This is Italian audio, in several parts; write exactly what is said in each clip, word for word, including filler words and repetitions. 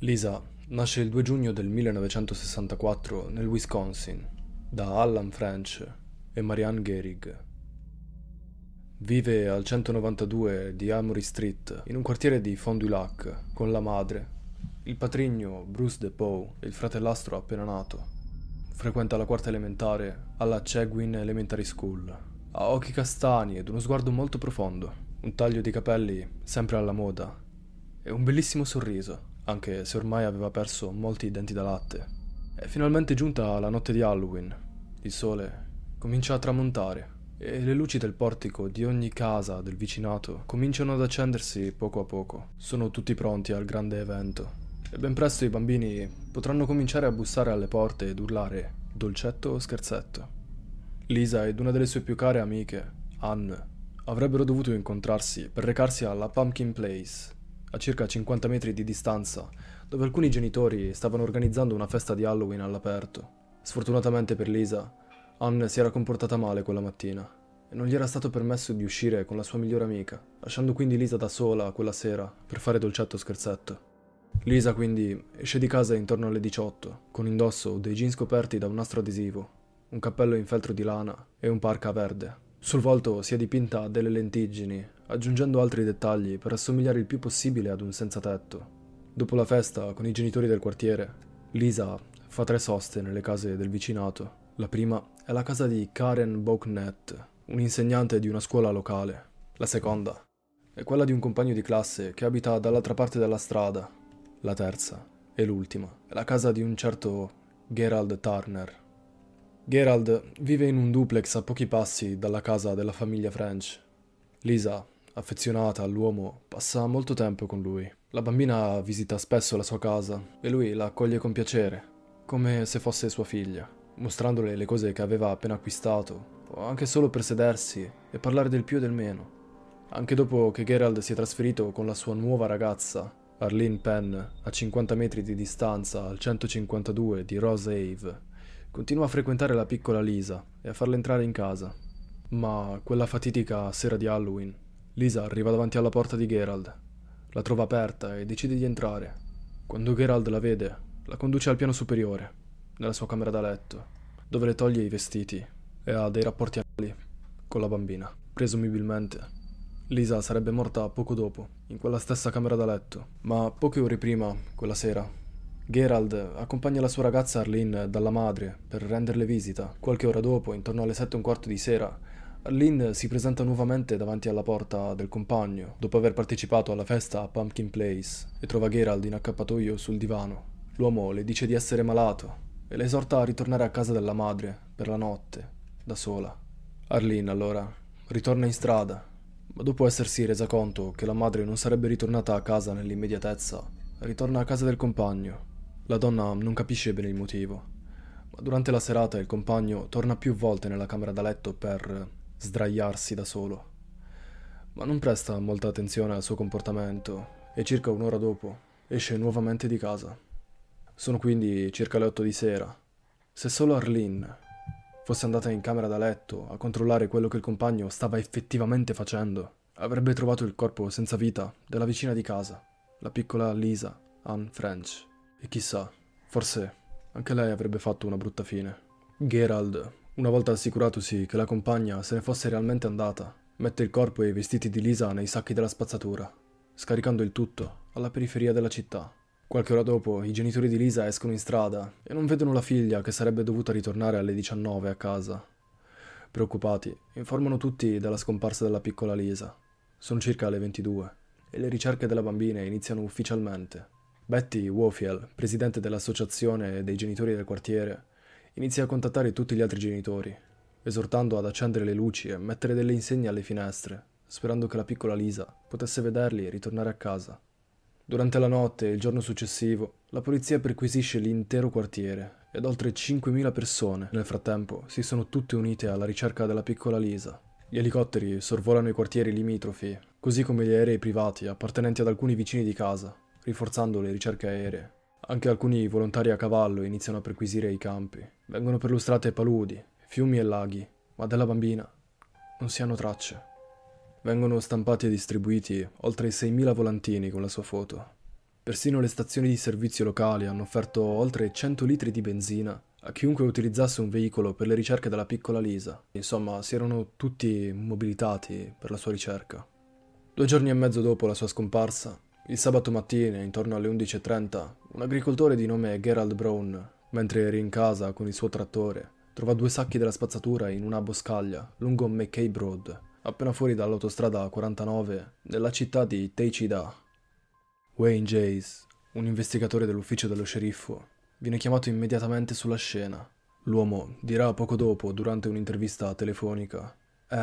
Lisa nasce il due giugno del millenovecentosessantaquattro nel Wisconsin da Allan French e Marianne Gehrig. Vive al centonovantadue di Amory Street in un quartiere di Fond du Lac con la madre, il patrigno Bruce Depau e il fratellastro appena nato. Frequenta la quarta elementare alla Chegwin Elementary School. Ha occhi castani ed uno sguardo molto profondo, un taglio di capelli sempre alla moda e un bellissimo sorriso, anche se ormai aveva perso molti denti da latte. È finalmente giunta la notte di Halloween. Il sole comincia a tramontare e le luci del portico di ogni casa del vicinato cominciano ad accendersi poco a poco. Sono tutti pronti al grande evento e ben presto i bambini potranno cominciare a bussare alle porte ed urlare dolcetto o scherzetto. Lisa ed una delle sue più care amiche, Anne, avrebbero dovuto incontrarsi per recarsi alla Pumpkin Place, a circa cinquanta metri di distanza, dove alcuni genitori stavano organizzando una festa di Halloween all'aperto. Sfortunatamente per Lisa, Anne si era comportata male quella mattina e non gli era stato permesso di uscire con la sua migliore amica, lasciando quindi Lisa da sola quella sera per fare dolcetto scherzetto. Lisa quindi esce di casa intorno alle diciotto, con indosso dei jeans coperti da un nastro adesivo, un cappello in feltro di lana e un parka verde. Sul volto si è dipinta delle lentiggini, aggiungendo altri dettagli per assomigliare il più possibile ad un senzatetto. Dopo la festa con i genitori del quartiere, Lisa fa tre soste nelle case del vicinato. La prima è la casa di Karen Bognat, un'insegnante di una scuola locale. La seconda è quella di un compagno di classe che abita dall'altra parte della strada. La terza e l'ultima è la casa di un certo Gerald Turner. Gerald vive in un duplex a pochi passi dalla casa della famiglia French. Lisa, affezionata all'uomo, passa molto tempo con lui. La bambina visita spesso la sua casa e lui la accoglie con piacere, come se fosse sua figlia, mostrandole le cose che aveva appena acquistato, o anche solo per sedersi e parlare del più e del meno. Anche dopo che Gerald si è trasferito con la sua nuova ragazza, Arlene Penn, a cinquanta metri di distanza al centocinquantadue di Rose Ave, continua a frequentare la piccola Lisa e a farla entrare in casa. Ma quella fatidica sera di Halloween, Lisa arriva davanti alla porta di Gerald, la trova aperta e decide di entrare. Quando Gerald la vede, la conduce al piano superiore, nella sua camera da letto, dove le toglie i vestiti e ha dei rapporti anali con la bambina. Presumibilmente, Lisa sarebbe morta poco dopo, in quella stessa camera da letto. Ma poche ore prima, quella sera, Gerald accompagna la sua ragazza Arlene dalla madre per renderle visita. Qualche ora dopo, intorno alle sette e un quarto di sera, Arlene si presenta nuovamente davanti alla porta del compagno, dopo aver partecipato alla festa a Pumpkin Place, e trova Gerald in accappatoio sul divano. L'uomo le dice di essere malato e le esorta a ritornare a casa della madre per la notte, da sola. Arlene, allora, ritorna in strada, ma dopo essersi resa conto che la madre non sarebbe ritornata a casa nell'immediatezza, ritorna a casa del compagno. La donna non capisce bene il motivo, ma durante la serata il compagno torna più volte nella camera da letto per sdraiarsi da solo, ma non presta molta attenzione al suo comportamento e circa un'ora dopo esce nuovamente di casa. Sono quindi circa le otto di sera. Se solo Arlene fosse andata in camera da letto a controllare quello che il compagno stava effettivamente facendo, avrebbe trovato il corpo senza vita della vicina di casa, la piccola Lisa Anne French. E chissà, forse anche lei avrebbe fatto una brutta fine. Gerald, una volta assicuratosi che la compagna se ne fosse realmente andata, mette il corpo e i vestiti di Lisa nei sacchi della spazzatura, scaricando il tutto alla periferia della città. Qualche ora dopo i genitori di Lisa escono in strada e non vedono la figlia che sarebbe dovuta ritornare alle diciannove a casa. Preoccupati, informano tutti della scomparsa della piccola Lisa. Sono circa le ventidue e le ricerche della bambina iniziano ufficialmente. Betty Wolfiel, presidente dell'associazione dei genitori del quartiere, inizia a contattare tutti gli altri genitori, esortando ad accendere le luci e mettere delle insegne alle finestre, sperando che la piccola Lisa potesse vederli e ritornare a casa. Durante la notte e il giorno successivo, la polizia perquisisce l'intero quartiere ed oltre cinquemila persone, nel frattempo, si sono tutte unite alla ricerca della piccola Lisa. Gli elicotteri sorvolano i quartieri limitrofi, così come gli aerei privati appartenenti ad alcuni vicini di casa, Riforzando le ricerche aeree. Anche alcuni volontari a cavallo iniziano a perquisire i campi. Vengono perlustrate paludi, fiumi e laghi, ma della bambina non si hanno tracce. Vengono stampati e distribuiti oltre seimila volantini con la sua foto. Persino le stazioni di servizio locali hanno offerto oltre cento litri di benzina a chiunque utilizzasse un veicolo per le ricerche della piccola Lisa. Insomma, si erano tutti mobilitati per la sua ricerca. Due giorni e mezzo dopo la sua scomparsa, il sabato mattina, intorno alle undici e trenta, un agricoltore di nome Gerald Brown, mentre era in casa con il suo trattore, trova due sacchi della spazzatura in una boscaglia lungo McKay Road, appena fuori dall'autostrada quarantanove, nella città di Teichida. Wayne Jays, un investigatore dell'ufficio dello sceriffo, viene chiamato immediatamente sulla scena. L'uomo dirà poco dopo, durante un'intervista telefonica, è,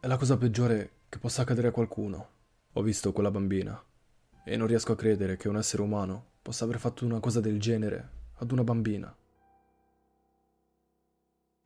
è la cosa peggiore che possa accadere a qualcuno. Ho visto quella bambina e non riesco a credere che un essere umano possa aver fatto una cosa del genere ad una bambina.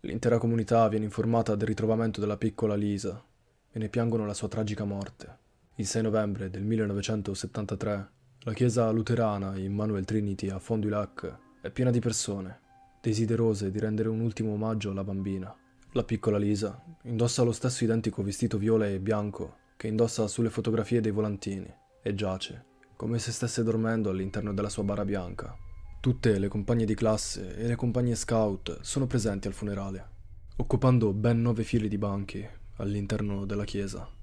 L'intera comunità viene informata del ritrovamento della piccola Lisa e ne piangono la sua tragica morte. Il sei novembre del millenovecentosettantatré, la chiesa luterana Emmanuel Trinity a Fond du Lac è piena di persone, desiderose di rendere un ultimo omaggio alla bambina. La piccola Lisa indossa lo stesso identico vestito viola e bianco che indossa sulle fotografie dei volantini e giace, come se stesse dormendo all'interno della sua bara bianca. Tutte le compagne di classe e le compagne scout sono presenti al funerale, occupando ben nove file di banchi all'interno della chiesa.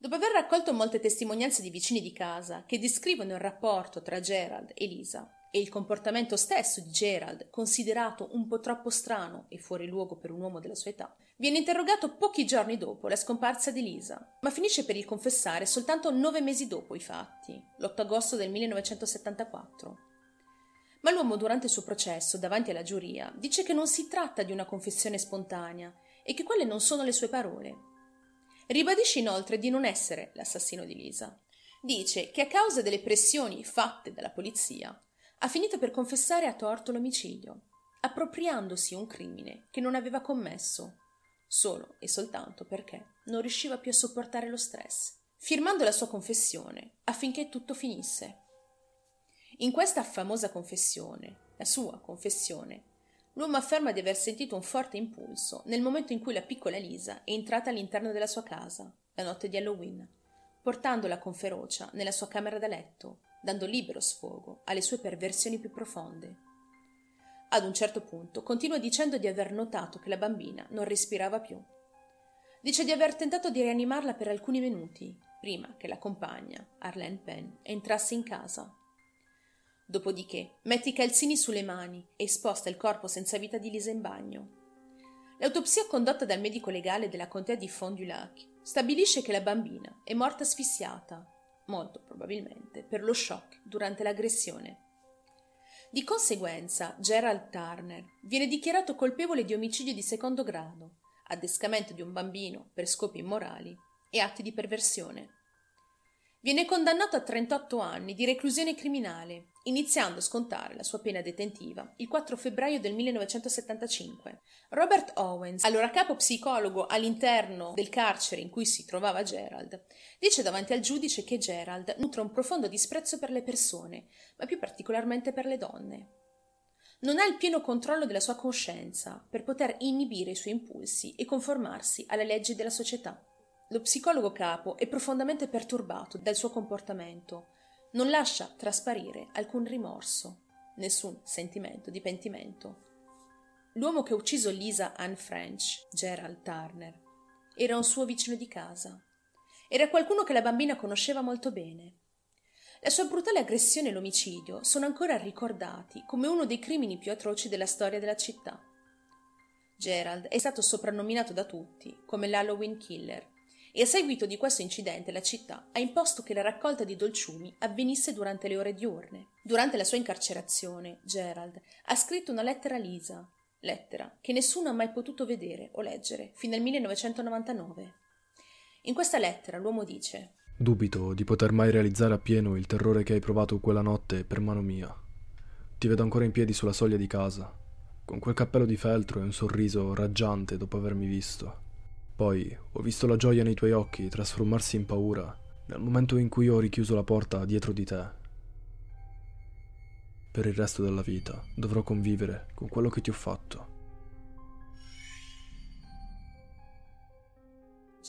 Dopo aver raccolto molte testimonianze di vicini di casa che descrivono il rapporto tra Gerald e Lisa e il comportamento stesso di Gerald, considerato un po' troppo strano e fuori luogo per un uomo della sua età, viene interrogato pochi giorni dopo la scomparsa di Lisa, ma finisce per il confessare soltanto nove mesi dopo i fatti, l'otto agosto del millenovecentosettantaquattro. Ma l'uomo durante il suo processo davanti alla giuria dice che non si tratta di una confessione spontanea e che quelle non sono le sue parole. Ribadisce inoltre di non essere l'assassino di Lisa. Dice che a causa delle pressioni fatte dalla polizia ha finito per confessare a torto l'omicidio, appropriandosi un crimine che non aveva commesso, solo e soltanto perché non riusciva più a sopportare lo stress, firmando la sua confessione affinché tutto finisse. In questa famosa confessione, la sua confessione, l'uomo afferma di aver sentito un forte impulso nel momento in cui la piccola Lisa è entrata all'interno della sua casa, la notte di Halloween, portandola con ferocia nella sua camera da letto, dando libero sfogo alle sue perversioni più profonde. Ad un certo punto continua dicendo di aver notato che la bambina non respirava più. Dice di aver tentato di rianimarla per alcuni minuti, prima che la compagna, Arlene Penn, entrasse in casa. Dopodiché mette i calzini sulle mani e sposta il corpo senza vita di Lisa in bagno. L'autopsia condotta dal medico legale della contea di Fond du Lac stabilisce che la bambina è morta asfissiata, molto probabilmente per lo shock durante l'aggressione. Di conseguenza, Gerald Turner viene dichiarato colpevole di omicidio di secondo grado, adescamento di un bambino per scopi immorali e atti di perversione. Viene condannato a trentotto anni di reclusione criminale, iniziando a scontare la sua pena detentiva il quattro febbraio del millenovecentosettantacinque. Robert Owens, allora capo psicologo all'interno del carcere in cui si trovava Gerald, dice davanti al giudice che Gerald nutre un profondo disprezzo per le persone, ma più particolarmente per le donne. Non ha il pieno controllo della sua coscienza per poter inibire i suoi impulsi e conformarsi alle leggi della società. Lo psicologo capo è profondamente perturbato dal suo comportamento, non lascia trasparire alcun rimorso, nessun sentimento di pentimento. L'uomo che ha ucciso Lisa Anne French, Gerald Turner, era un suo vicino di casa. Era qualcuno che la bambina conosceva molto bene. La sua brutale aggressione e l'omicidio sono ancora ricordati come uno dei crimini più atroci della storia della città. Gerald è stato soprannominato da tutti come l'Halloween Killer, e a seguito di questo incidente la città ha imposto che la raccolta di dolciumi avvenisse durante le ore diurne. Durante la sua incarcerazione, Gerald ha scritto una lettera a Lisa, lettera che nessuno ha mai potuto vedere o leggere fino al millenovecentonovantanove. In questa lettera l'uomo dice: «Dubito di poter mai realizzare appieno il terrore che hai provato quella notte per mano mia. Ti vedo ancora in piedi sulla soglia di casa, con quel cappello di feltro e un sorriso raggiante dopo avermi visto. Poi ho visto la gioia nei tuoi occhi trasformarsi in paura nel momento in cui ho richiuso la porta dietro di te. Per il resto della vita dovrò convivere con quello che ti ho fatto».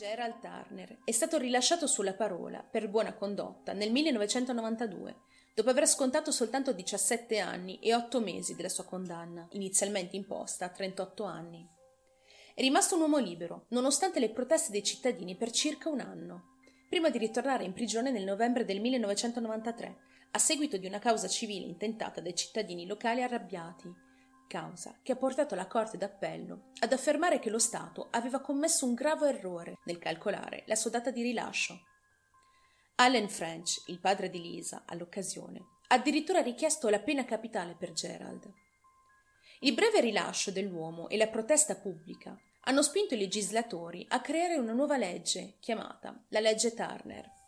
Gerald Turner è stato rilasciato sulla parola per buona condotta nel millenovecentonovantadue, dopo aver scontato soltanto diciassette anni e otto mesi della sua condanna, inizialmente imposta a trentotto anni. È rimasto un uomo libero, nonostante le proteste dei cittadini per circa un anno, prima di ritornare in prigione nel novembre del millenovecentonovantatré, a seguito di una causa civile intentata dai cittadini locali arrabbiati, causa che ha portato la Corte d'Appello ad affermare che lo Stato aveva commesso un grave errore nel calcolare la sua data di rilascio. Allan French, il padre di Lisa, all'occasione, ha addirittura richiesto la pena capitale per Gerald. Il breve rilascio dell'uomo e la protesta pubblica hanno spinto i legislatori a creare una nuova legge chiamata la legge Turner.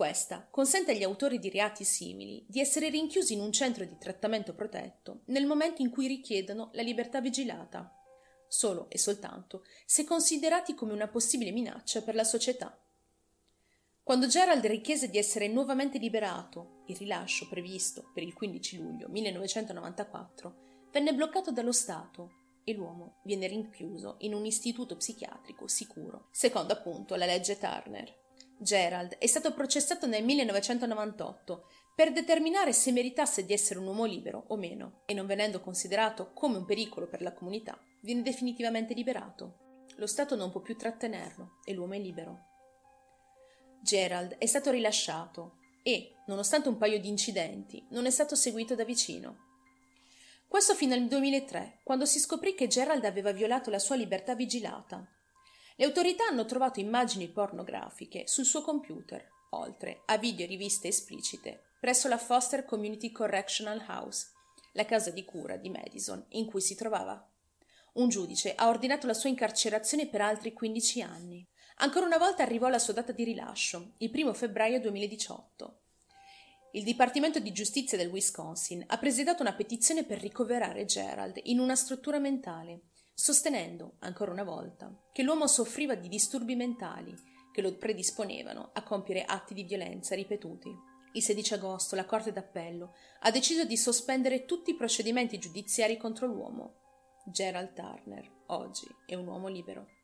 Questa consente agli autori di reati simili di essere rinchiusi in un centro di trattamento protetto nel momento in cui richiedono la libertà vigilata, solo e soltanto se considerati come una possibile minaccia per la società. Quando Gerald richiese di essere nuovamente liberato, il rilascio previsto per il quindici luglio millenovecentonovantaquattro venne bloccato dallo Stato e l'uomo viene rinchiuso in un istituto psichiatrico sicuro, secondo appunto la legge Turner. Gerald è stato processato nel millenovecentonovantotto per determinare se meritasse di essere un uomo libero o meno, e non venendo considerato come un pericolo per la comunità, viene definitivamente liberato. Lo Stato non può più trattenerlo e l'uomo è libero. Gerald è stato rilasciato e, nonostante un paio di incidenti, non è stato seguito da vicino. Questo fino al duemilatré, quando si scoprì che Gerald aveva violato la sua libertà vigilata. Le autorità hanno trovato immagini pornografiche sul suo computer, oltre a video e riviste esplicite, presso la Foster Community Correctional House, la casa di cura di Madison in cui si trovava. Un giudice ha ordinato la sua incarcerazione per altri quindici anni. Ancora una volta arrivò la sua data di rilascio, il primo febbraio duemiladiciotto. Il Dipartimento di Giustizia del Wisconsin ha presentato una petizione per ricoverare Gerald in una struttura mentale, sostenendo, ancora una volta, che l'uomo soffriva di disturbi mentali che lo predisponevano a compiere atti di violenza ripetuti. Il sedici agosto la Corte d'Appello ha deciso di sospendere tutti i procedimenti giudiziari contro l'uomo. Gerald Turner oggi è un uomo libero.